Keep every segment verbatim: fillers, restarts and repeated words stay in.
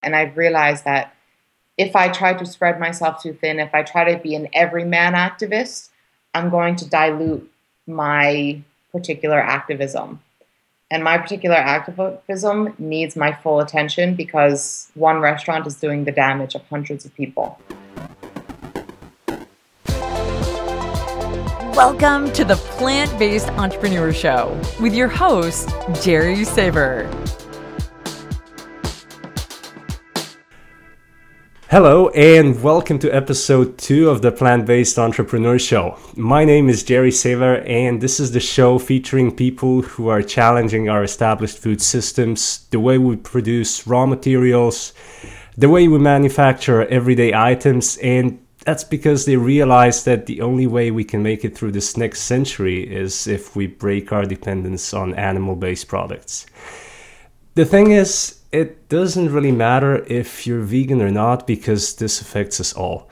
And I've realized that if I try to spread myself too thin, if I try to be an everyman activist, I'm going to dilute my particular activism. And my particular activism needs my full attention because one restaurant is doing the damage of hundreds of people. Welcome to the Plant-Based Entrepreneur Show with your host, Jerry Saber. Hello and welcome to episode two of the Plant-Based Entrepreneur Show. My name is Jerry Saver and this is the show featuring people who are challenging our established food systems, the way we produce raw materials, the way we manufacture everyday items, and that's because they realize that the only way we can make it through this next century is if we break our dependence on animal-based products. The thing is, it doesn't really matter if you're vegan or not, because this affects us all.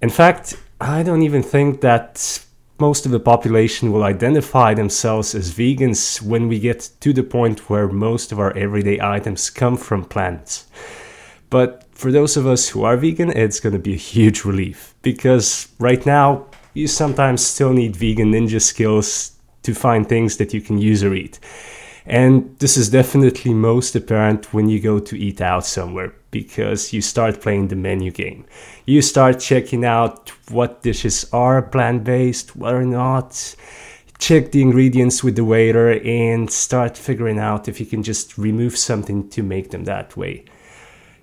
In fact, I don't even think that most of the population will identify themselves as vegans when we get to the point where most of our everyday items come from plants. But for those of us who are vegan, it's going to be a huge relief, because right now you sometimes still need vegan ninja skills to find things that you can use or eat. And this is definitely most apparent when you go to eat out somewhere, because you start playing the menu game. You start checking out what dishes are plant-based, what are not, check the ingredients with the waiter, and start figuring out if you can just remove something to make them that way.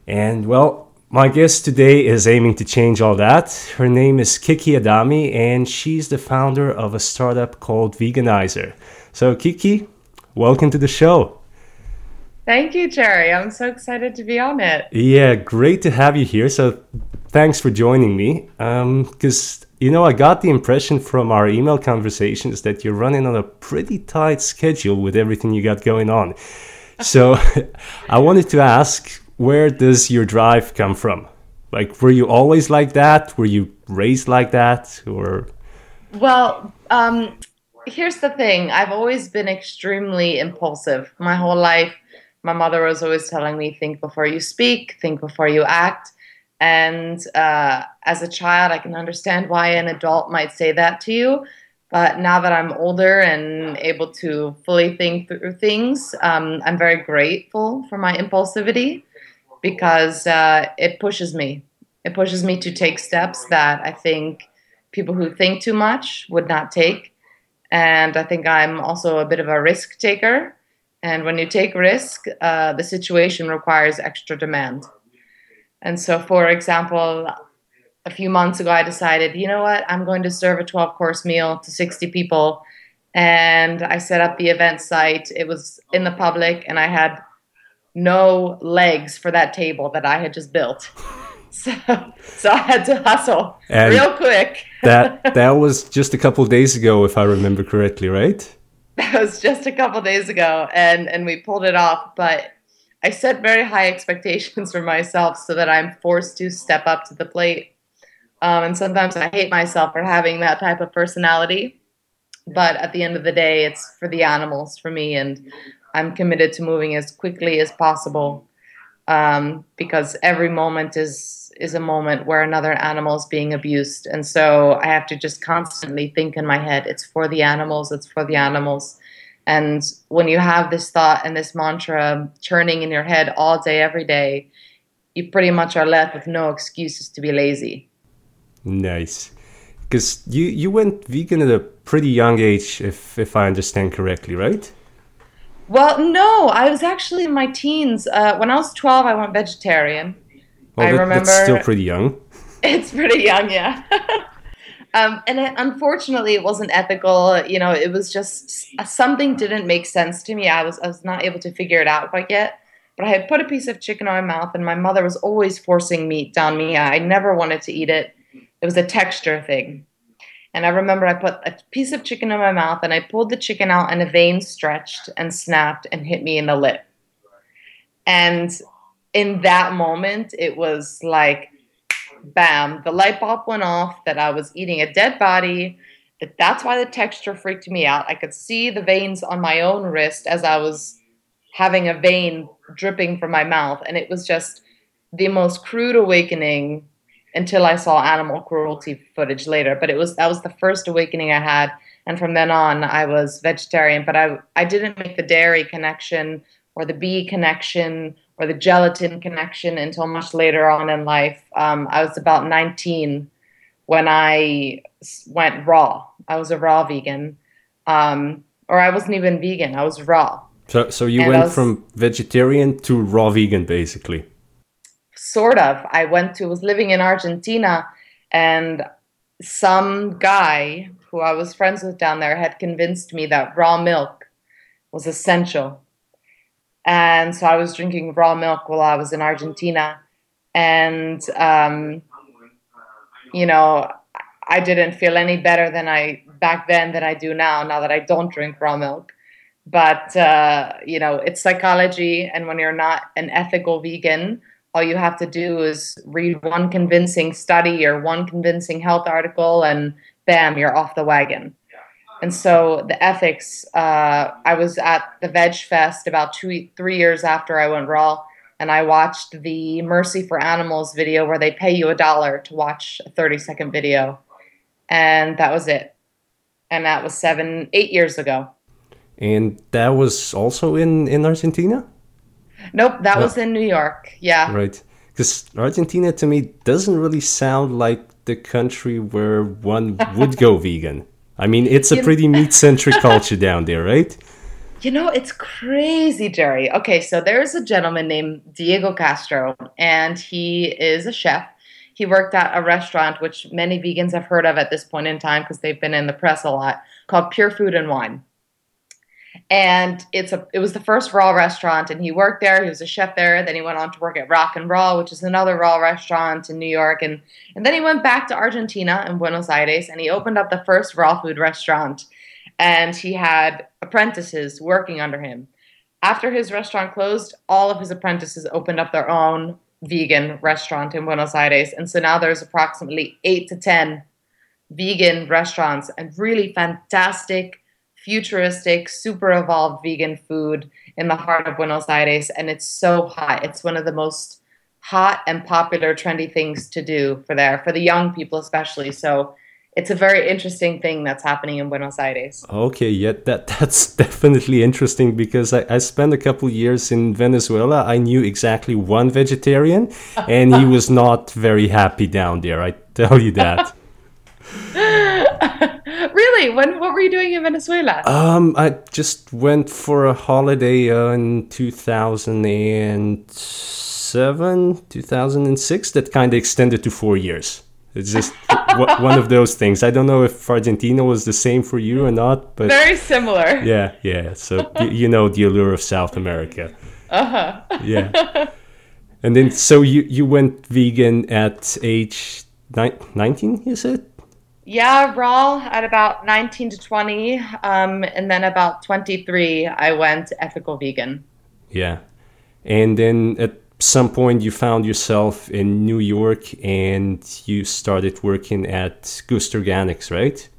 And well, my guest today is aiming to change all that. Her name is Kiki Adami, and she's the founder of a startup called Veganizer. So Kiki, welcome to the show. Thank you, Jerry. I'm so excited to be on it. Yeah, great to have you here. So thanks for joining me. Um, because, you know, I got the impression from our email conversations that you're running on a pretty tight schedule with everything you got going on. So I wanted to ask, where does your drive come from? Like, were you always like that? Were you raised like that? Or Well, um... here's the thing. I've always been extremely impulsive. My whole life, my mother was always telling me, think before you speak, think before you act. And uh, as a child, I can understand why an adult might say that to you. But now that I'm older and able to fully think through things, um, I'm very grateful for my impulsivity because uh, it pushes me. It pushes me to take steps that I think people who think too much would not take. And I think I'm also a bit of a risk taker. And when you take risk, uh, the situation requires extra demand. And so, for example, a few months ago, I decided, you know what, I'm going to serve a twelve-course meal to sixty people. And I set up the event site. It was in the public, and I had no legs for that table that I had just built. So, so I had to hustle and real quick. that that was just a couple of days ago, if I remember correctly, right? That was just a couple of days ago, and, and we pulled it off. But I set very high expectations for myself so that I'm forced to step up to the plate. Um, and sometimes I hate myself for having that type of personality. But at the end of the day, it's for the animals, for me, and I'm committed to moving as quickly as possible. Um, because every moment is is a moment where another animal is being abused. And so I have to just constantly think in my head, it's for the animals, it's for the animals. And when you have this thought and this mantra churning in your head all day, every day, you pretty much are left with no excuses to be lazy. Nice. Because you, you went vegan at a pretty young age, if if I understand correctly, right? Well, no, I was actually in my teens. Uh, when I was twelve, I went vegetarian. Well, I that, remember. That's still pretty young. It's pretty young, yeah. um, and it, unfortunately, it wasn't ethical. You know, it was just something didn't make sense to me. I was I was not able to figure it out quite yet. But I had put a piece of chicken in my mouth, and my mother was always forcing meat down me. I never wanted to eat it. It was a texture thing. And I remember I put a piece of chicken in my mouth and I pulled the chicken out and a vein stretched and snapped and hit me in the lip. And in that moment, it was like, bam, the light bulb went off that I was eating a dead body. That that's why the texture freaked me out. I could see the veins on my own wrist as I was having a vein dripping from my mouth. And it was just the most crude awakening until I saw animal cruelty footage later. But it was that was the first awakening I had. And from then on, I was vegetarian. But I I didn't make the dairy connection or the bee connection or the gelatin connection until much later on in life. Um, I was about nineteen when I went raw. I was a raw vegan. Um, or I wasn't even vegan. I was raw. So so you and went was, from vegetarian to raw vegan, basically. Sort of. I went to, was living in Argentina, and some guy who I was friends with down there had convinced me that raw milk was essential. And so I was drinking raw milk while I was in Argentina. And, um, you know, I didn't feel any better than I back then than I do now, now that I don't drink raw milk. But, uh, you know, it's psychology. And when you're not an ethical vegan, all you have to do is read one convincing study or one convincing health article, and bam, you're off the wagon. And so the ethics, uh, I was at the Veg Fest about two, three years after I went raw, and I watched the Mercy For Animals video where they pay you a dollar to watch a thirty-second video. And that was it. And that was seven, eight years ago. And that was also in, in Argentina? Nope, that uh, was in New York, yeah. Right, because Argentina to me doesn't really sound like the country where one would go vegan. I mean, it's a pretty meat-centric culture down there, right? You know, it's crazy, Jerry. Okay, so there's a gentleman named Diego Castro, and he is a chef. He worked at a restaurant, which many vegans have heard of at this point in time because they've been in the press a lot, called Pure Food and Wine. And it's a it was the first raw restaurant, and he worked there. He was a chef there. Then he went on to work at Rock and Raw, which is another raw restaurant in New York. And, and then he went back to Argentina and Buenos Aires, and he opened up the first raw food restaurant. And he had apprentices working under him. After his restaurant closed, all of his apprentices opened up their own vegan restaurant in Buenos Aires. And so now there's approximately eight to ten vegan restaurants and really fantastic, futuristic, super evolved vegan food in the heart of Buenos Aires. And it's so hot. It's one of the most hot and popular, trendy things to do for there, for the young people especially. So it's a very interesting thing that's happening in Buenos Aires. Okay, yeah, that, that's definitely interesting, because I, I spent a couple years in Venezuela. I knew exactly one vegetarian, and he was not very happy down there, I tell you that. Really? When? What were you doing in Venezuela? Um, I just went for a holiday uh, in two thousand seven, two thousand six. That kind of extended to four years. It's just w- one of those things. I don't know if Argentina was the same for you or not, but very similar. Yeah, yeah. So y- you know the allure of South America. Uh huh. Yeah. And then, so you you went vegan at age ni- nineteen, you said? Yeah, raw at about nineteen to twenty, um, and then about twenty-three, I went ethical vegan. Yeah. And then at some point you found yourself in New York and you started working at GustOrganics, right?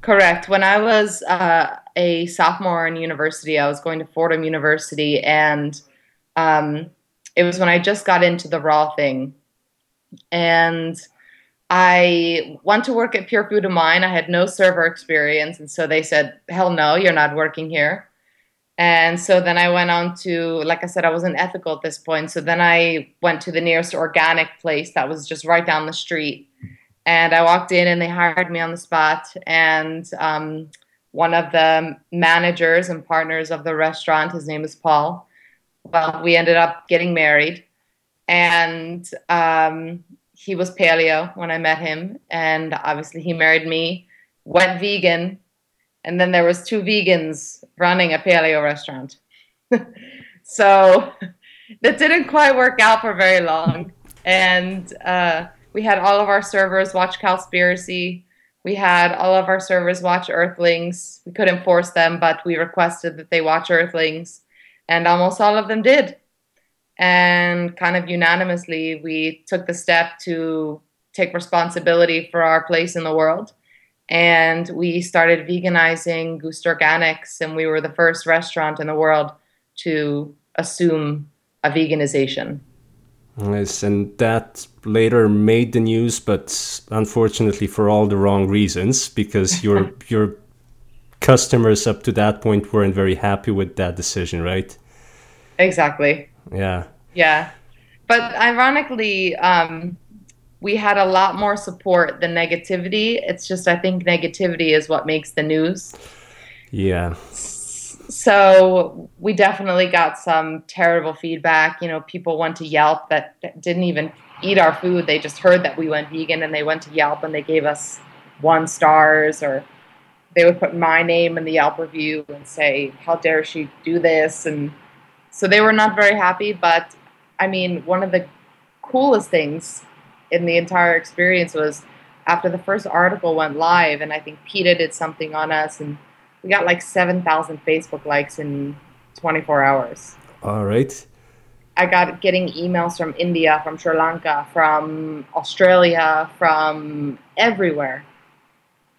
Correct. When I was uh, a sophomore in university, I was going to Fordham University, and um, it was when I just got into the raw thing. And I went to work at Pure Food and Wine. I had no server experience. And so they said, hell no, you're not working here. And so then I went on to, like I said, I wasn't ethical at this point. So then I went to the nearest organic place that was just right down the street. And I walked in and they hired me on the spot. And um, one of the managers and partners of the restaurant, his name is Paul. Well, we ended up getting married. And um he was paleo when I met him, and obviously he married me, went vegan, and then there was two vegans running a paleo restaurant. So that didn't quite work out for very long. And uh, we had all of our servers watch Cowspiracy. We had all of our servers watch Earthlings. We couldn't force them, but we requested that they watch Earthlings, and almost all of them did. And kind of unanimously, we took the step to take responsibility for our place in the world. And we started veganizing GustOrganics, and we were the first restaurant in the world to assume a veganization. Yes, and that later made the news, but unfortunately for all the wrong reasons, because your your customers up to that point weren't very happy with that decision, right? Exactly. Yeah. Yeah. But ironically, um, we had a lot more support than negativity. It's just, I think negativity is what makes the news. Yeah. So we definitely got some terrible feedback. You know, people went to Yelp that didn't even eat our food. They just heard that we went vegan and they went to Yelp and they gave us one stars, or they would put my name in the Yelp review and say, how dare she do this? And so they were not very happy. But I mean, one of the coolest things in the entire experience was after the first article went live, and I think PETA did something on us, and we got like seven thousand Facebook likes in twenty-four hours. All right. I got getting emails from India, from Sri Lanka, from Australia, from everywhere.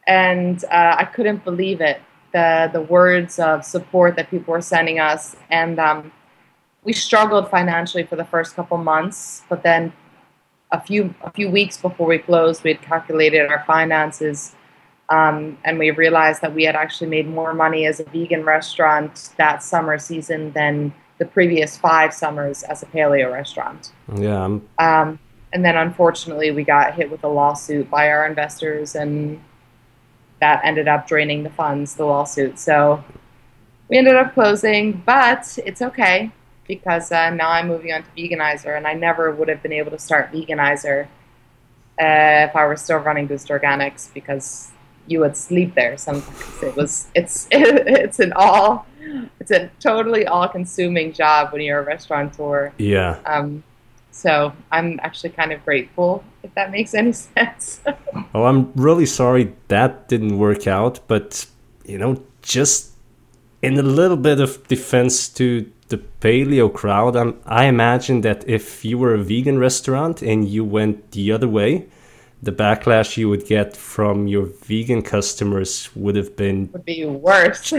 And uh, I couldn't believe it, the the words of support that people were sending us. And um, we struggled financially for the first couple months, but then a few a few weeks before we closed, we had calculated our finances. Um, and we realized that we had actually made more money as a vegan restaurant that summer season than the previous five summers as a paleo restaurant. Yeah. Um, and then unfortunately we got hit with a lawsuit by our investors, and that ended up draining the funds, the lawsuit. So we ended up closing, but it's okay because uh, now I'm moving on to Veganizer, and I never would have been able to start Veganizer uh, if I were still running GustOrganics, because you would sleep there sometimes. It was it's it's an all it's a totally all-consuming job when you're a restaurateur. Yeah. Um. So I'm actually kind of grateful, if that makes any sense. Oh, I'm really sorry that didn't work out, but you know, just in a little bit of defense to the paleo crowd, I'm, I imagine that if you were a vegan restaurant and you went the other way, the backlash you would get from your vegan customers would have been... Would be worse.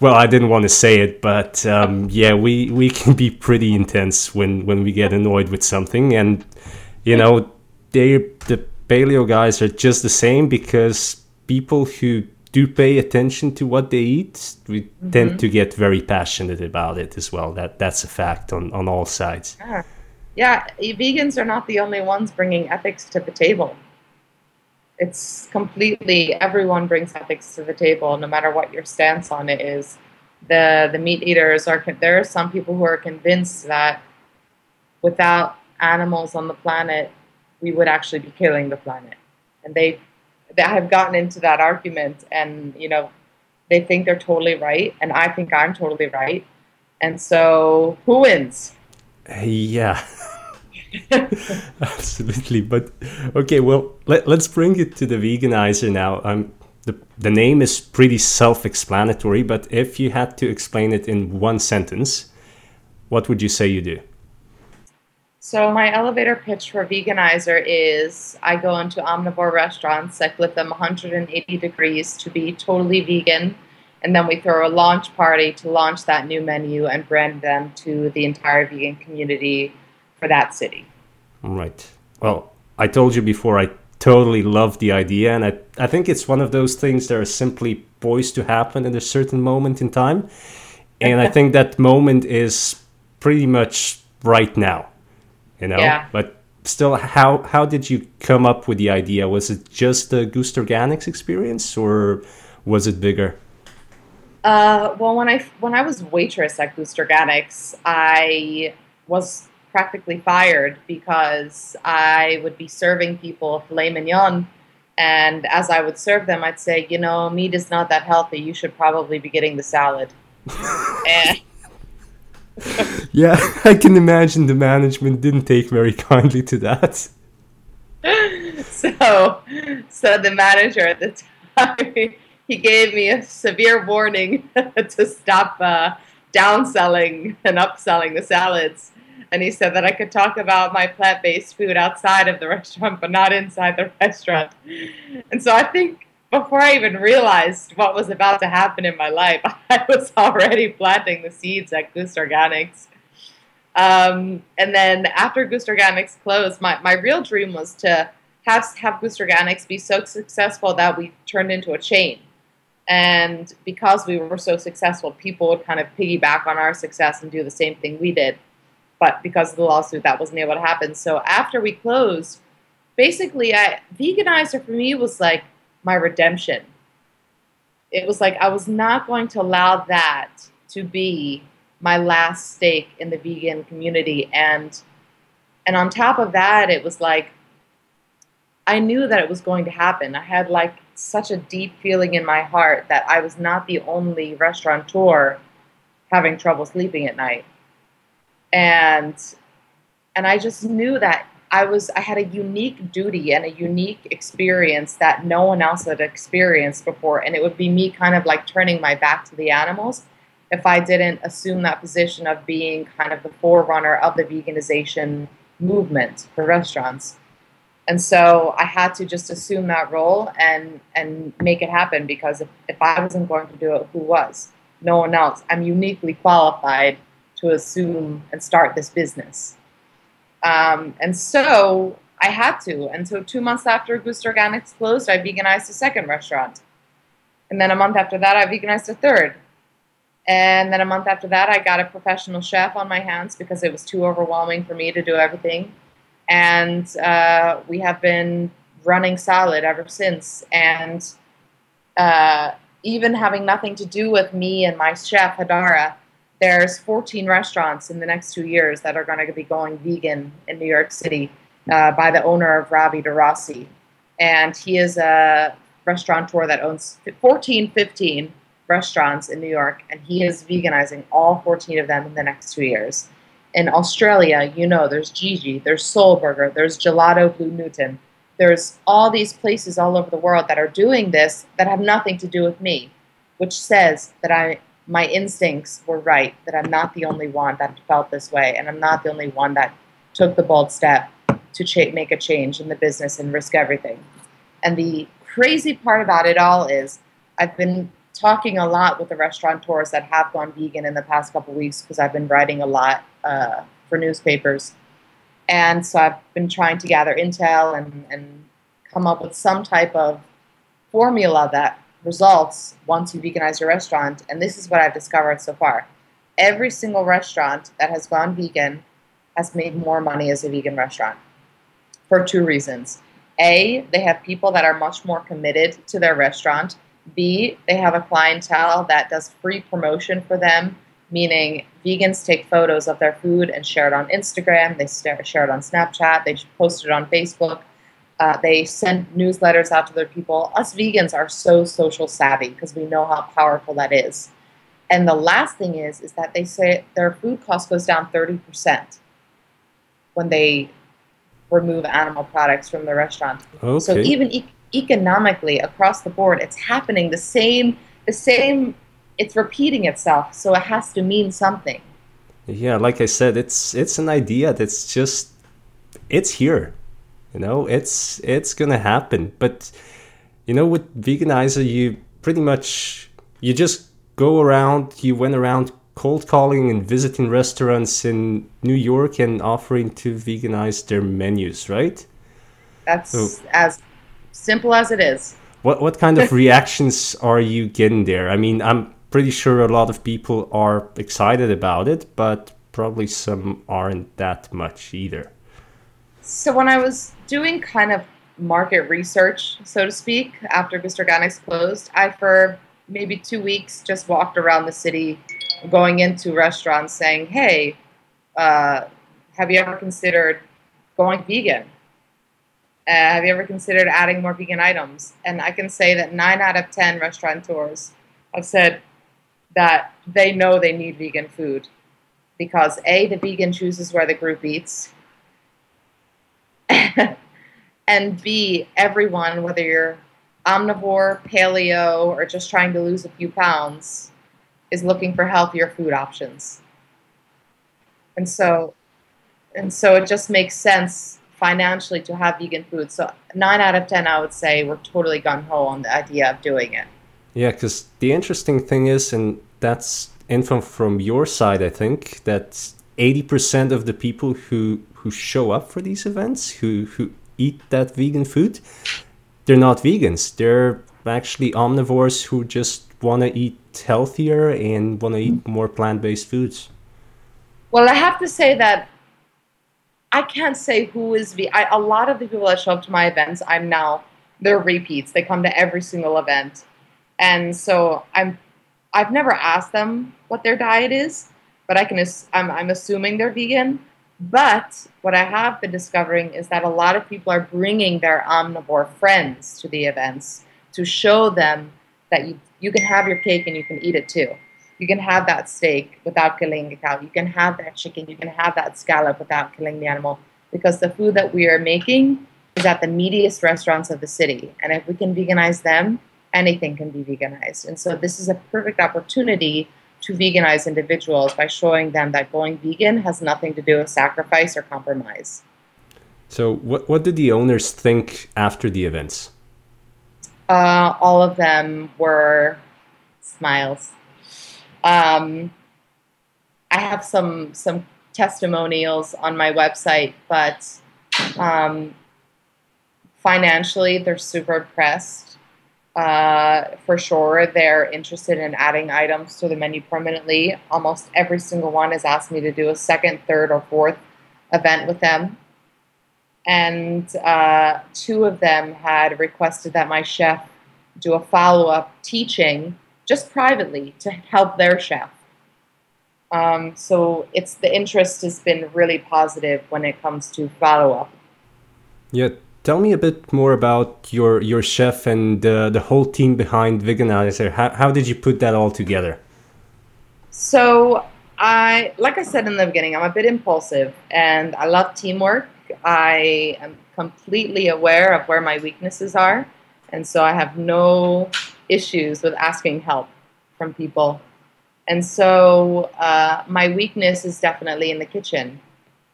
Well, I didn't want to say it, but um, yeah, we, we can be pretty intense when, when we get annoyed with something. And, you know, they the paleo guys are just the same, because people who do pay attention to what they eat, we mm-hmm. tend to get very passionate about it as well. That That's a fact on, on all sides. Yeah. Yeah, vegans are not the only ones bringing ethics to the table. It's completely, everyone brings ethics to the table, no matter what your stance on it is. The the meat eaters, are there are some people who are convinced that without animals on the planet, we would actually be killing the planet. And they, they have gotten into that argument, and you know, they think they're totally right, and I think I'm totally right. And so, who wins? Yeah, absolutely. But okay, well, let, let's bring it to the Veganizer now. Um, the, the name is pretty self-explanatory, but if you had to explain it in one sentence, what would you say you do? So my elevator pitch for Veganizer is I go into omnivore restaurants, I flip them one hundred eighty degrees to be totally vegan, and then we throw a launch party to launch that new menu and brand them to the entire vegan community for that city. Right. Well, I told you before, I totally love the idea. And I, I think it's one of those things that are simply poised to happen at a certain moment in time. And I think that moment is pretty much right now, you know? Yeah. But still, how, how did you come up with the idea? Was it just the GustOrganics experience, or was it bigger? Uh, well, when I when I was waitress at GustOrganics, I was practically fired because I would be serving people filet mignon, and as I would serve them, I'd say, you know, meat is not that healthy. You should probably be getting the salad. and- yeah, I can imagine the management didn't take very kindly to that. So, so the manager at the time. He gave me a severe warning to stop uh, downselling and upselling the salads. And he said that I could talk about my plant-based food outside of the restaurant, but not inside the restaurant. And so I think before I even realized what was about to happen in my life, I was already planting the seeds at GustOrganics. Um, and then after GustOrganics closed, my, my real dream was to have have GustOrganics be so successful that we turned into a chain. And because we were so successful, people would kind of piggyback on our success and do the same thing we did. But because of the lawsuit, that wasn't able to happen. So after we closed, basically, I, Veganizer for me was like my redemption. It was like I was not going to allow that to be my last stake in the vegan community. And and on top of that, it was like I knew that it was going to happen. I had like such a deep feeling in my heart that I was not the only restaurateur having trouble sleeping at night. And and I just knew that I was I had a unique duty and a unique experience that no one else had experienced before. And it would be me kind of like turning my back to the animals if I didn't assume that position of being kind of the forerunner of the veganization movement for restaurants. And so I had to just assume that role and, and make it happen, because if, if I wasn't going to do it, who was? No one else. I'm uniquely qualified to assume and start this business. Um, and so I had to. And so two months after GustOrganics closed, I veganized a second restaurant. And then a month after that, I veganized a third. And then a month after that, I got a professional chef on my hands because it was too overwhelming for me to do everything. And uh, we have been running solid ever since. And uh, even having nothing to do with me and my chef, Hadara, there's fourteen restaurants in the next two years that are going to be going vegan in New York City uh, by the owner of Robbie De Rossi. And he is a restaurateur that owns fourteen, fifteen restaurants in New York, and he is veganizing all fourteen of them in the next two years. In Australia, you know, there's Gigi, there's Soul Burger, there's Gelato Blue Newton. There's all these places all over the world that are doing this that have nothing to do with me, which says that I my instincts were right, that I'm not the only one that felt this way, and I'm not the only one that took the bold step to cha- make a change in the business and risk everything. And the crazy part about it all is I've been talking a lot with the restaurateurs that have gone vegan in the past couple weeks because I've been writing a lot uh, for newspapers. And so I've been trying to gather intel and, and come up with some type of formula that results once you veganize your restaurant. And this is what I've discovered so far. Every single restaurant that has gone vegan has made more money as a vegan restaurant for two reasons. A, they have people that are much more committed to their restaurant. B, they have a clientele that does free promotion for them, meaning vegans take photos of their food and share it on Instagram, they share it on Snapchat, they post it on Facebook, uh, they send newsletters out to their people. Us vegans are so social savvy because we know how powerful that is. And the last thing is, is that they say their food cost goes down thirty percent when they remove animal products from the restaurant. Okay. So even e- economically across the board, it's happening the same, the same, it's repeating itself. So it has to mean something. Yeah. Like I said, it's, it's an idea that's just, it's here, you know, it's, it's going to happen. But you know, with Veganizer, you pretty much, you just go around, you went around cold calling and visiting restaurants in New York and offering to veganize their menus, right? That's so, as simple as it is. What what kind of reactions are you getting there? I mean, I'm pretty sure a lot of people are excited about it, but probably some aren't that much either. So when I was doing kind of market research, so to speak, after GustOrganics closed, I for maybe two weeks just walked around the city going into restaurants saying, hey, uh, have you ever considered going vegan? Uh, have you ever considered adding more vegan items? And I can say that nine out of ten restaurateurs have said that they know they need vegan food because A, the vegan chooses where the group eats, and B, everyone, whether you're omnivore, paleo, or just trying to lose a few pounds, is looking for healthier food options. And so, and so it just makes sense financially to have vegan food. So nine out of ten, I would say, we're totally gung-ho on the idea of doing it. Yeah, because the interesting thing is, and that's info from your side, I think, that eighty percent of the people who who show up for these events, who who eat that vegan food, they're not vegans. They're actually omnivores who just want to eat healthier and want to eat more plant-based foods. Well, I have to say that I can't say who is vegan. I, a lot of the people that show up to my events, I'm now, they're repeats. They come to every single event. And so I'm, I've never asked them what their diet is, but I can, I'm, I'm assuming they're vegan. But what I have been discovering is that a lot of people are bringing their omnivore friends to the events to show them that you, you can have your cake and you can eat it too. You can have that steak without killing a cow. You can have that chicken. You can have that scallop without killing the animal, because the food that we are making is at the meatiest restaurants of the city. And if we can veganize them, anything can be veganized. And so this is a perfect opportunity to veganize individuals by showing them that going vegan has nothing to do with sacrifice or compromise. So what, what did the owners think after the events? Uh, all of them were smiles. Um, I have some some testimonials on my website, but um, financially, they're super impressed. Uh, for sure, they're interested in adding items to the menu permanently. Almost every single one has asked me to do a second, third, or fourth event with them. And uh, two of them had requested that my chef do a follow-up teaching just privately to help their chef. Um, so it's the interest has been really positive when it comes to follow-up. Yeah. Tell me a bit more about your your chef and uh, the whole team behind Veganizer. How, how did you put that all together? So I, like I said in the beginning, I'm a bit impulsive and I love teamwork. I am completely aware of where my weaknesses are. And so I have no issues with asking help from people. And so uh, my weakness is definitely in the kitchen.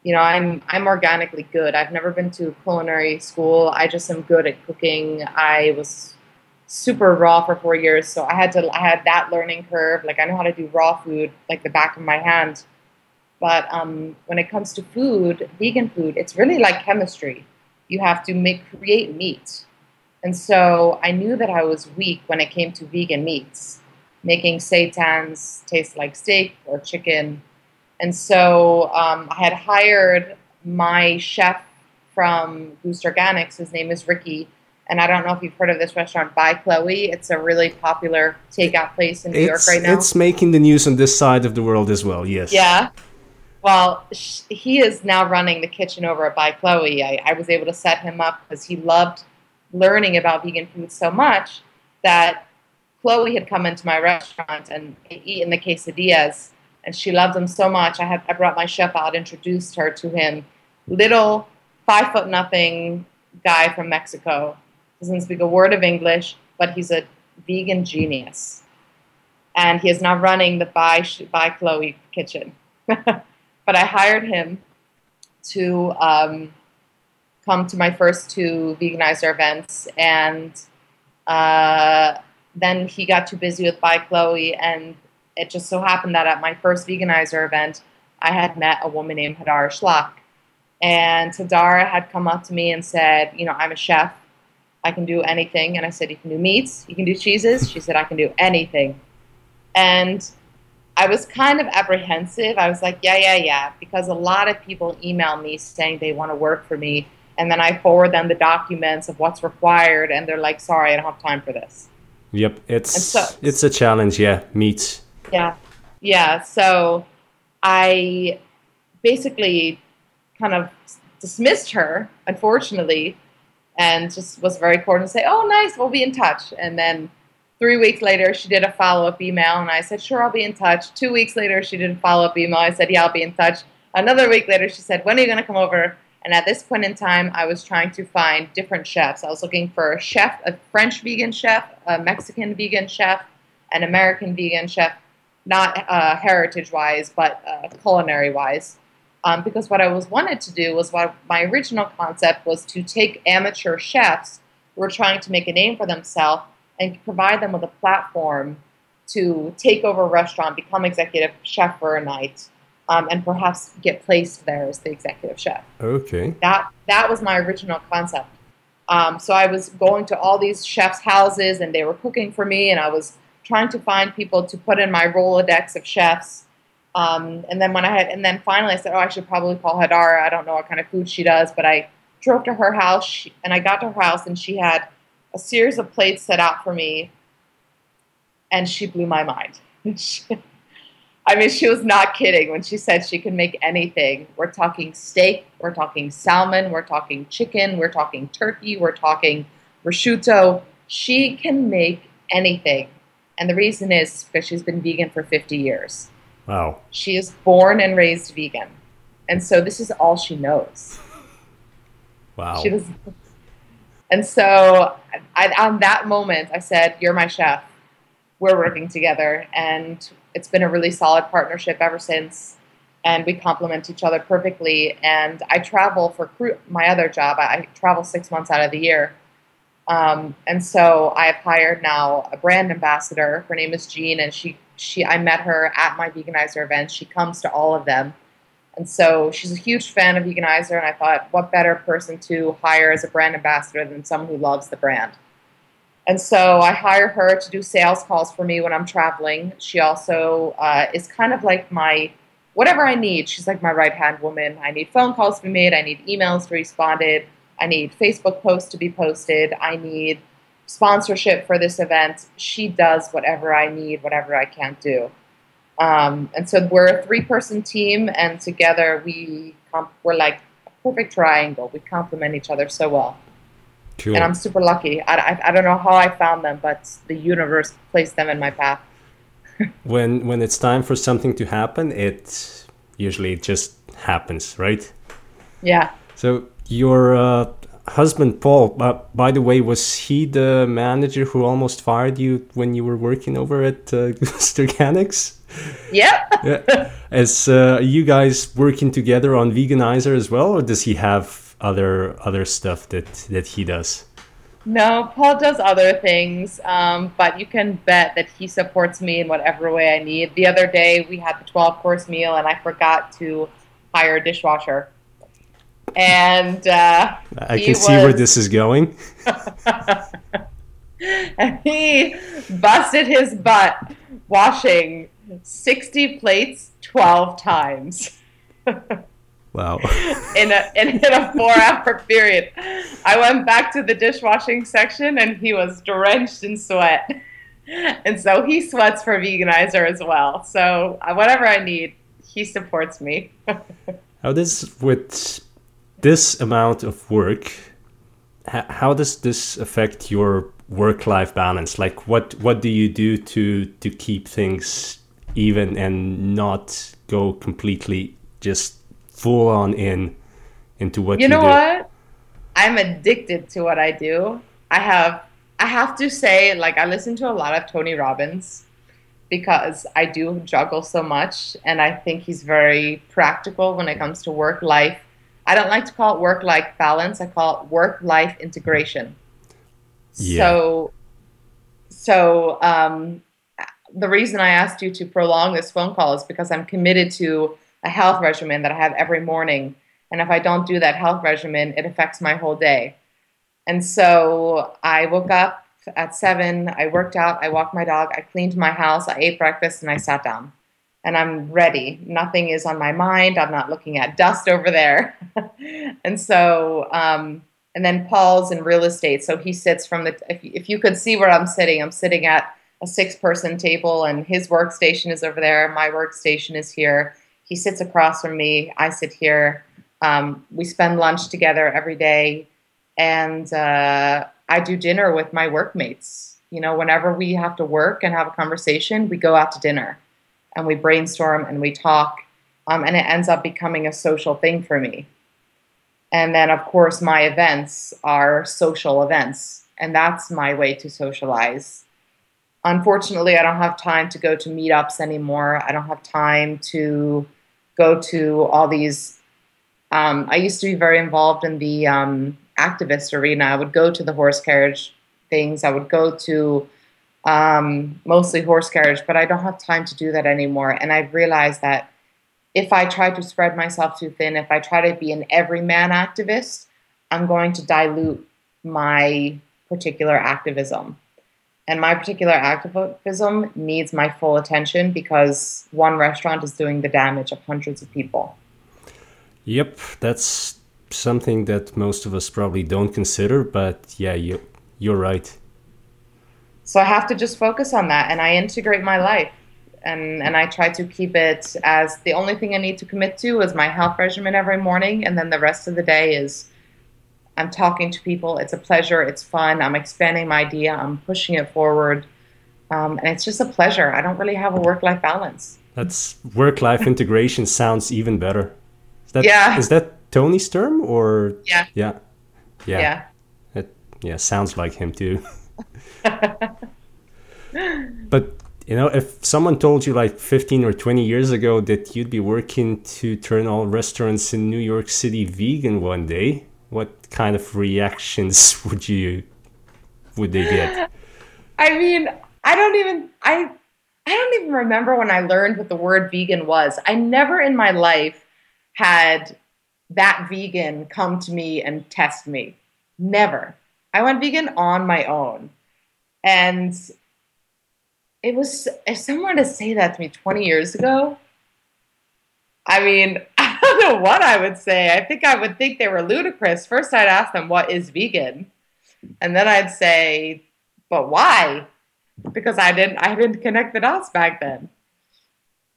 You know, I'm I'm organically good. I've never been to culinary school. I just am good at cooking. I was super raw for four years, so I had to I had that learning curve. Like I know how to do raw food like the back of my hand. But um, when it comes to food, vegan food, it's really like chemistry. You have to make create meat, and so I knew that I was weak when it came to vegan meats, making seitans taste like steak or chicken. And so um, I had hired my chef from GustOrganics. His name is Ricky. And I don't know if you've heard of this restaurant, By Chloe. It's a really popular takeout place in New it's, York right now. It's making the news on this side of the world as well, yes. Yeah. Well, sh- he is now running the kitchen over at By Chloe. I, I was able to set him up because he loved learning about vegan food so much that Chloe had come into my restaurant and eaten the quesadillas. And she loved him so much. I had I brought my chef out, introduced her to him. Little five foot nothing guy from Mexico. Doesn't speak a word of English, but he's a vegan genius. And he is now running the By, By Chloe kitchen. But I hired him to um, come to my first two Veganizer events. And uh, then he got too busy with By Chloe, and it just so happened that at my first Veganizer event, I had met a woman named Hadara Schlock. And Hadara had come up to me and said, you know, I'm a chef. I can do anything. And I said, you can do meats. You can do cheeses. She said, I can do anything. And I was kind of apprehensive. I was like, yeah, yeah, yeah. Because a lot of people email me saying they want to work for me. And then I forward them the documents of what's required. And they're like, sorry, I don't have time for this. Yep. It's so, it's a challenge. Yeah. Meats. Yeah. Yeah. So I basically kind of dismissed her, unfortunately, and just was very cordial and say, oh, nice. We'll be in touch. And then three weeks later, she did a follow-up email and I said, sure, I'll be in touch. Two weeks later, she did a follow-up email. I said, yeah, I'll be in touch. Another week later, she said, when are you going to come over? And at this point in time, I was trying to find different chefs. I was looking for a chef, a French vegan chef, a Mexican vegan chef, an American vegan chef. Not uh, heritage-wise, but uh, culinary-wise, um, because what I was wanted to do was what my original concept was to take amateur chefs who were trying to make a name for themselves and provide them with a platform to take over a restaurant, become executive chef for a night, um, and perhaps get placed there as the executive chef. Okay. That that was my original concept. Um, so I was going to all these chefs' houses, and they were cooking for me, and I was trying to find people to put in my Rolodex of chefs. Um, and then when I had, and then finally I said, oh, I should probably call Hadara. I don't know what kind of food she does, but I drove to her house she, and I got to her house, and she had a series of plates set out for me, and she blew my mind. I mean, she was not kidding when she said she can make anything. We're talking steak, we're talking salmon, we're talking chicken, we're talking turkey, we're talking prosciutto. She can make anything. And the reason is because she's been vegan for fifty years. Wow. She is born and raised vegan. And so this is all she knows. Wow. She doesn't. And so I, on that moment, I said, you're my chef. We're working together. And it's been a really solid partnership ever since. And we complement each other perfectly. And I travel for crew, my other job. I travel six months out of the year. Um, and so I have hired now a brand ambassador. Her name is Jean, and she, she, I met her at my Veganizer events. She comes to all of them. And so she's a huge fan of Veganizer, and I thought, what better person to hire as a brand ambassador than someone who loves the brand? And so I hire her to do sales calls for me when I'm traveling. She also uh, is kind of like my, whatever I need, she's like my right-hand woman. I need phone calls to be made. I need emails to be responded. I need Facebook posts to be posted. I need sponsorship for this event. She does whatever I need, whatever I can't do. Um, and so we're a three-person team, and together we comp- we're like a perfect triangle. We complement each other so well. Cool. And I'm super lucky. I, I, I don't know how I found them, but the universe placed them in my path. when when it's time for something to happen, it usually just happens, right? Yeah. So your uh, husband, Paul, uh, by the way, was he the manager who almost fired you when you were working over at uh, GustOrganics? Yep. Yeah. As uh, are you guys working together on Veganizer as well, or does he have other other stuff that, that he does? No, Paul does other things, um, but you can bet that he supports me in whatever way I need. The other day we had the twelve-course meal, and I forgot to hire a dishwasher. And uh, I can was... see where this is going. And he busted his butt washing sixty plates twelve times. Wow. in a in, in a four-hour period. I went back to the dishwashing section, and he was drenched in sweat. And so he sweats for Veganizer as well. So whatever I need, he supports me. How does, with this amount of work, how does this affect your work-life balance? Like, what, what do you do to, to keep things even and not go completely just full on in into what you, you know do? What? I'm addicted to what I do. I have I have to say, like, I listen to a lot of Tony Robbins because I do juggle so much, and I think he's very practical when it comes to work-life. I don't like to call it work-life balance. I call it work-life integration. Yeah. So, so um, the reason I asked you to prolong this phone call is because I'm committed to a health regimen that I have every morning. And if I don't do that health regimen, it affects my whole day. And so I woke up at seven, I worked out, I walked my dog, I cleaned my house, I ate breakfast, and I sat down. And I'm ready. Nothing is on my mind. I'm not looking at dust over there. And so, um, and then Paul's in real estate. So he sits from the, if, if you could see where I'm sitting, I'm sitting at a six person table, and his workstation is over there. My workstation is here. He sits across from me. I sit here. Um, we spend lunch together every day. And uh, I do dinner with my workmates. You know, whenever we have to work and have a conversation, we go out to dinner. And we brainstorm and we talk, um, and it ends up becoming a social thing for me. And then, of course, my events are social events, and that's my way to socialize. Unfortunately, I don't have time to go to meetups anymore. I don't have time to go to all these. Um, I used to be very involved in the um, activist arena. I would go to the horse carriage things. I would go to Um, mostly horse carriage, but I don't have time to do that anymore. And I've realized that if I try to spread myself too thin, if I try to be an everyman activist, I'm going to dilute my particular activism. And my particular activism needs my full attention because one restaurant is doing the damage of hundreds of people. Yep, that's something that most of us probably don't consider, but yeah, you, you're right. So I have to just focus on that, and I integrate my life. And, and I try to keep it as the only thing I need to commit to is my health regimen every morning. And then the rest of the day is I'm talking to people. It's a pleasure. It's fun. I'm expanding my idea. I'm pushing it forward. Um, and it's just a pleasure. I don't really have a work-life balance. That's work-life integration sounds even better. Is that, yeah. Is that Tony's term or? Yeah. Yeah. Yeah. Yeah. It, yeah sounds like him too. But you know, if someone told you like fifteen or twenty years ago that you'd be working to turn all restaurants in New York City vegan one day, what kind of reactions would you, would they get? I mean, I don't even, I, I don't even remember when I learned what the word vegan was. I never in my life had that vegan come to me and test me. Never. I went vegan on my own. And it was, if someone were to say that to me twenty years ago, I mean, I don't know what I would say. I think I would think they were ludicrous. First, I'd ask them, what is vegan? And then I'd say, but why? Because I didn't I didn't connect the dots back then.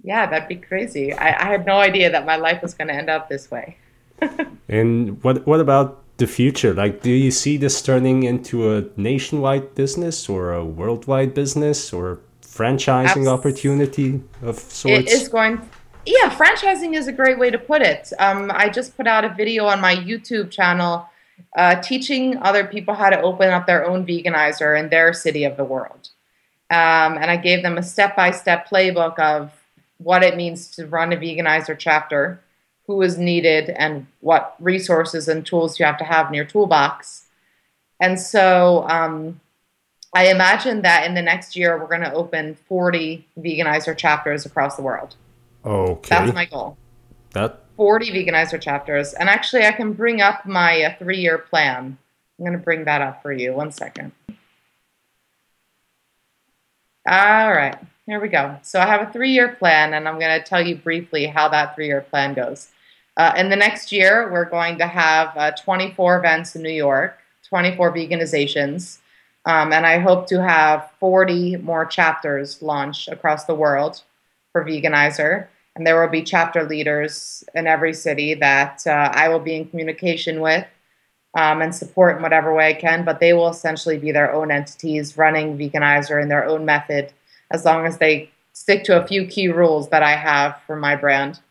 Yeah, that'd be crazy. I, I had no idea that my life was going to end up this way. And what what about the future? Like, do you see this turning into a nationwide business or a worldwide business or franchising Abs- opportunity of sorts? It is going, yeah, franchising is a great way to put it. Um, I just put out a video on my YouTube channel uh, teaching other people how to open up their own veganizer in their city of the world. Um, and I gave them a step-by-step playbook of what it means to run a veganizer chapter, who is needed, and what resources and tools you have to have in your toolbox. And so um, I imagine that in the next year, we're going to open forty veganizer chapters across the world. Okay. That's my goal. That forty veganizer chapters. And actually, I can bring up my uh, three-year plan. I'm going to bring that up for you. One second. All right. Here we go. So I have a three-year plan, and I'm going to tell you briefly how that three-year plan goes. Uh, in the next year, we're going to have uh, twenty-four events in New York, twenty-four veganizations, um, and I hope to have forty more chapters launched across the world for Veganizer, and there will be chapter leaders in every city that uh, I will be in communication with um, and support in whatever way I can, but they will essentially be their own entities running Veganizer in their own method, as long as they stick to a few key rules that I have for my brand.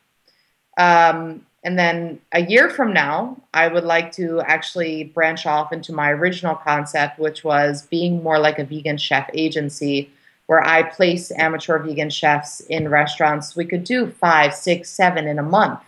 Um, and then a year from now, I would like to actually branch off into my original concept, which was being more like a vegan chef agency, where I place amateur vegan chefs in restaurants. We could do five, six, seven in a month.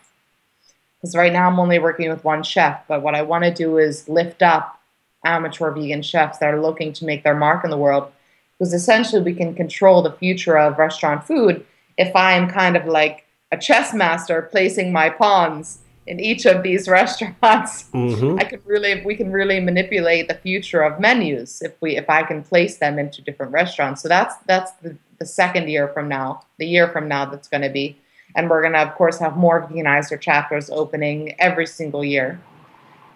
Because right now I'm only working with one chef, but what I want to do is lift up amateur vegan chefs that are looking to make their mark in the world. Because essentially we can control the future of restaurant food if I'm kind of like a chess master placing my pawns in each of these restaurants. Mm-hmm. I could really, we can really manipulate the future of menus if we, if I can place them into different restaurants. So that's that's the, the second year from now, the year from now that's going to be, and we're going to of course have more veganizer chapters opening every single year.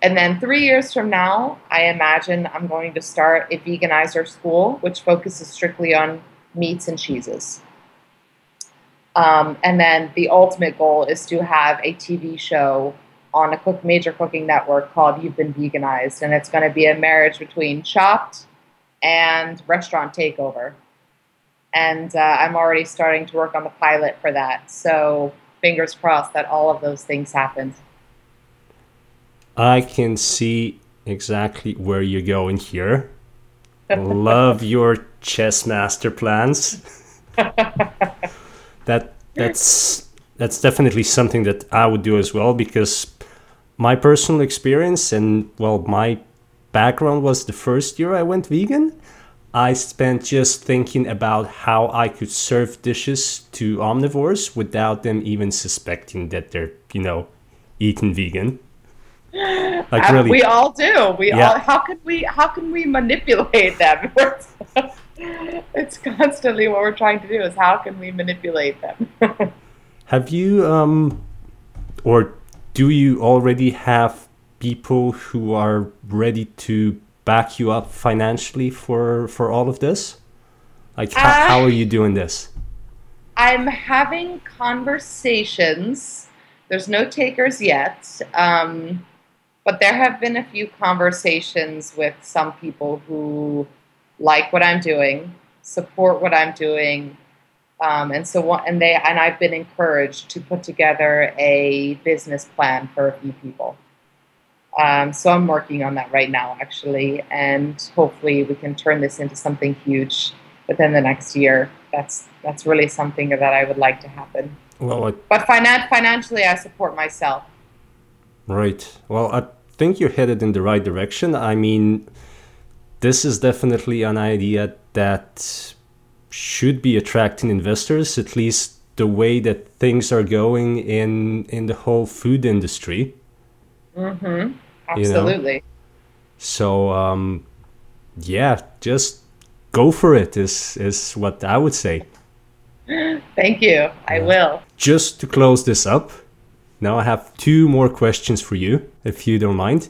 And then three years from now, I imagine I'm going to start a veganizer school, which focuses strictly on meats and cheeses. Um, and then the ultimate goal is to have a T V show on a cook, major cooking network called You've Been Veganized. And it's going to be a marriage between Chopped and Restaurant Takeover. And uh, I'm already starting to work on the pilot for that. So fingers crossed that all of those things happen. I can see exactly where you're going here. Love your chess master plans. that that's that's definitely something that I would do as well, because my personal experience and well my background was the first year I went vegan. I spent just thinking about how I could serve dishes to omnivores without them even suspecting that they're, you know, eating vegan. Like, really, we all do. We yeah. all. How can we? How can we manipulate them? It's constantly what we're trying to do is how can we manipulate them. Have you, um, or do you already have people who are ready to back you up financially for for all of this? Like, how, I, how are you doing this? I'm having conversations. There's no takers yet. Um, but there have been a few conversations with some people who like what I'm doing, support what I'm doing. Um, and so and they and I've been encouraged to put together a business plan for a few people. Um, so I'm working on that right now, actually, and hopefully we can turn this into something huge within the next year. That's that's really something that I would like to happen. Well, I, but finan- financially, I support myself. Right. Well, I think you're headed in the right direction. I mean, this is definitely an idea that should be attracting investors, at least the way that things are going in in the whole food industry. Mm-hmm. Absolutely. You know? So, um, yeah, just go for it is, is what I would say. Thank you. I uh, will. Just to close this up, now I have two more questions for you, if you don't mind.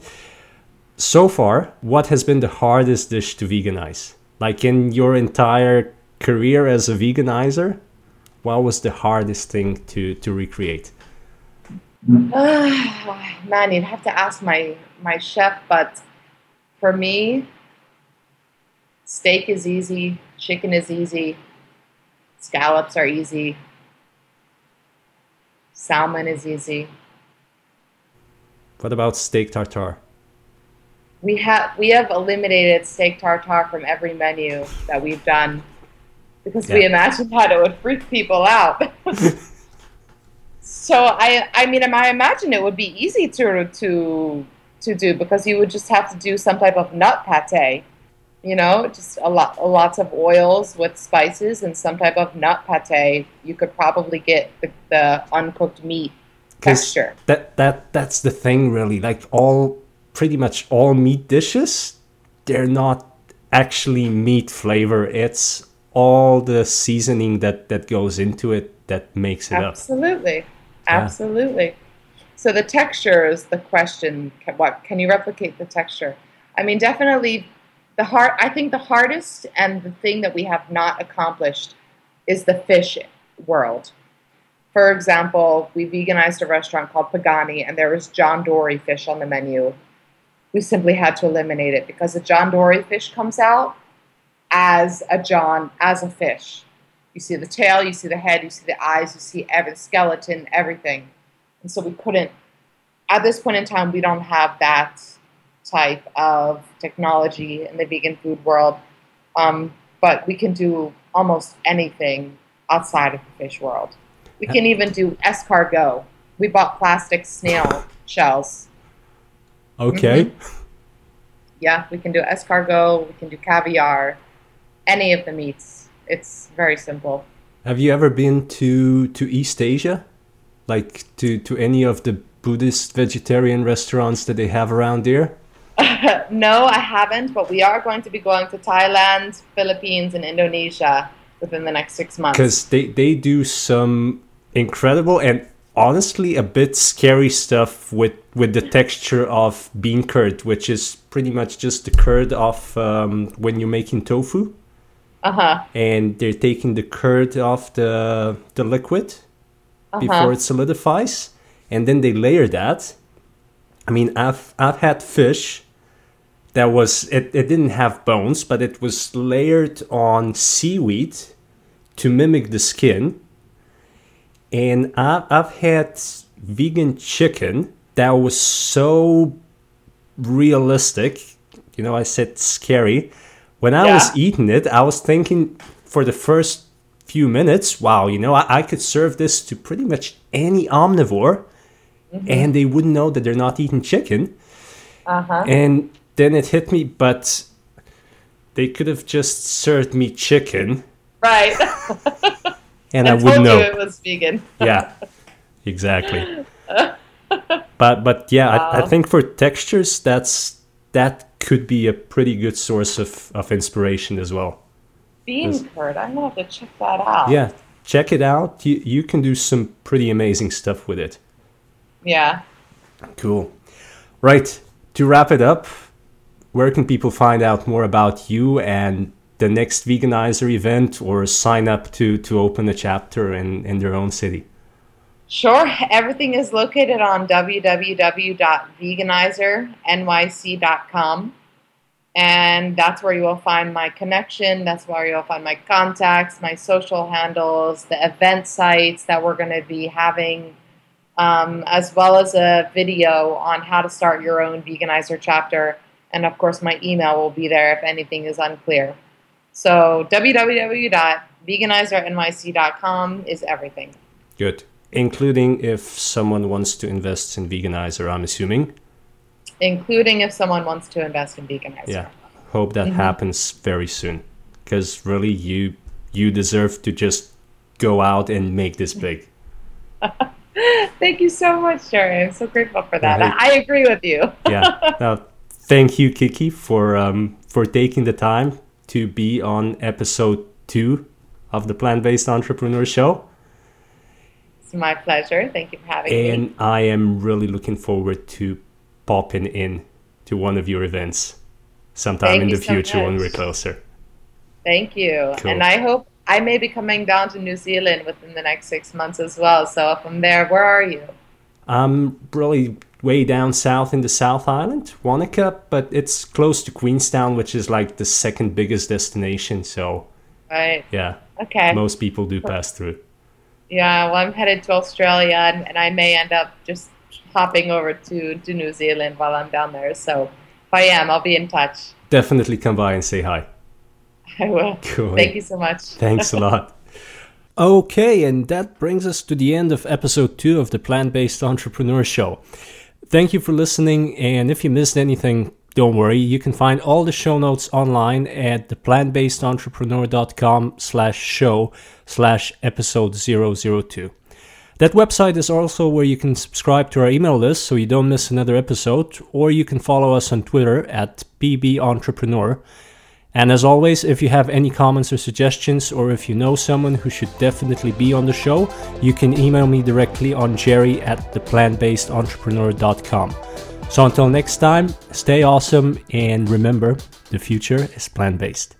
So far, what has been the hardest dish to veganize? Like in your entire career as a veganizer, what was the hardest thing to, to recreate? Oh, man, you'd have to ask my, my chef, but for me, steak is easy, chicken is easy, scallops are easy, salmon is easy. What about steak tartare? We have we have eliminated steak tartare from every menu that we've done because yeah. we imagined that it would freak people out. So I, I mean, I imagine it would be easy to to to do because you would just have to do some type of nut pate, you know, just a lot, lots of oils with spices and some type of nut pate. You could probably get the, the uncooked meat texture. That that that's the thing, really. Like all, pretty much all meat dishes, they're not actually meat flavor. It's all the seasoning that that goes into it that makes it absolutely. up. Absolutely. Absolutely. So the texture is the question. What can you replicate the texture? I mean, definitely the hard. I think the hardest and the thing that we have not accomplished is the fish world. For example, we veganized a restaurant called Pagani, and there was John Dory fish on the menu. We simply had to eliminate it because a John Dory fish comes out as a John as a fish. You see the tail, you see the head, you see the eyes, you see every skeleton, everything. And so we couldn't, at this point in time, we don't have that type of technology in the vegan food world. Um, but we can do almost anything outside of the fish world. We can even do escargot. We bought plastic snail shells. Okay. Mm-hmm. Yeah, we can do escargot, we can do caviar, any of the meats. It's very simple. Have you ever been to, to East Asia? Like to, to any of the Buddhist vegetarian restaurants that they have around there? Uh, no, I haven't, but we are going to be going to Thailand, Philippines, and Indonesia within the next six months. Because they, they do some incredible and honestly a bit scary stuff with, with the texture of bean curd, which is pretty much just the curd of um, when you're making tofu. Uh-huh. And they're taking the curd off the the liquid uh-huh. before it solidifies, and then they layer that. I mean, I've I've had fish that was it, it didn't have bones, but it was layered on seaweed to mimic the skin. And I, I've had vegan chicken that was so realistic. You know, I said scary. When I yeah. was eating it, I was thinking for the first few minutes, wow, you know, I, I could serve this to pretty much any omnivore mm-hmm. and they wouldn't know that they're not eating chicken. Uh-huh. And then it hit me, but They could have just served me chicken. Right. And I, I told would know. You it was vegan. Yeah, exactly. But but yeah, wow. I, I think for textures, that's that could be a pretty good source of, of inspiration as well. Bean curd, I'm gonna have to check that out. Yeah, check it out. You you can do some pretty amazing stuff with it. Yeah. Cool. Right. To wrap it up, where can people find out more about you and the next Veganizer event, or sign up to to open a chapter in, in their own city? Sure. Everything is located on w w w dot veganizer n y c dot com. And that's where you will find my connection. That's where you'll find my contacts, my social handles, the event sites that we're going to be having, um, as well as a video on how to start your own Veganizer chapter. And, of course, my email will be there if anything is unclear. So w w w dot veganizer n y c dot com is everything. Good. Including if someone wants to invest in Veganizer, I'm assuming. Including if someone wants to invest in Veganizer. Yeah. Hope that mm-hmm. happens very soon. Because really, you you deserve to just go out and make this big. Thank you so much, Jerry. I'm so grateful for that. Right. I, I agree with you. Yeah. No, thank you, Kiki, for um, for taking the time to be on episode two of the Plant-Based Entrepreneur Show. It's my pleasure. Thank you for having and me. And I am really looking forward to popping in to one of your events sometime Thank in the so future much. When we're closer. Thank you. Cool. And I hope I may be coming down to New Zealand within the next six months as well. So if I'm there, where are you? I'm really way down south in the South Island, Wanaka, but it's close to Queenstown, which is like the second biggest destination. So right. yeah, okay. most people do pass through. Yeah, well, I'm headed to Australia, and, and I may end up just hopping over to, to New Zealand while I'm down there. So if I am, I'll be in touch. Definitely come by and say hi. I will. Cool. Thank you so much. Thanks a lot. Okay, and that brings us to the end of episode two of the Plant-Based Entrepreneur Show. Thank you for listening, and if you missed anything, don't worry. You can find all the show notes online at theplantbasedentrepreneur.com slash show slash episode zero zero two. That website is also where you can subscribe to our email list so you don't miss another episode, or you can follow us on Twitter at pbentrepreneur. And as always, if you have any comments or suggestions, or if you know someone who should definitely be on the show, you can email me directly on jerry at theplantbasedentrepreneur.com. So until next time, stay awesome, and remember, the future is plant-based.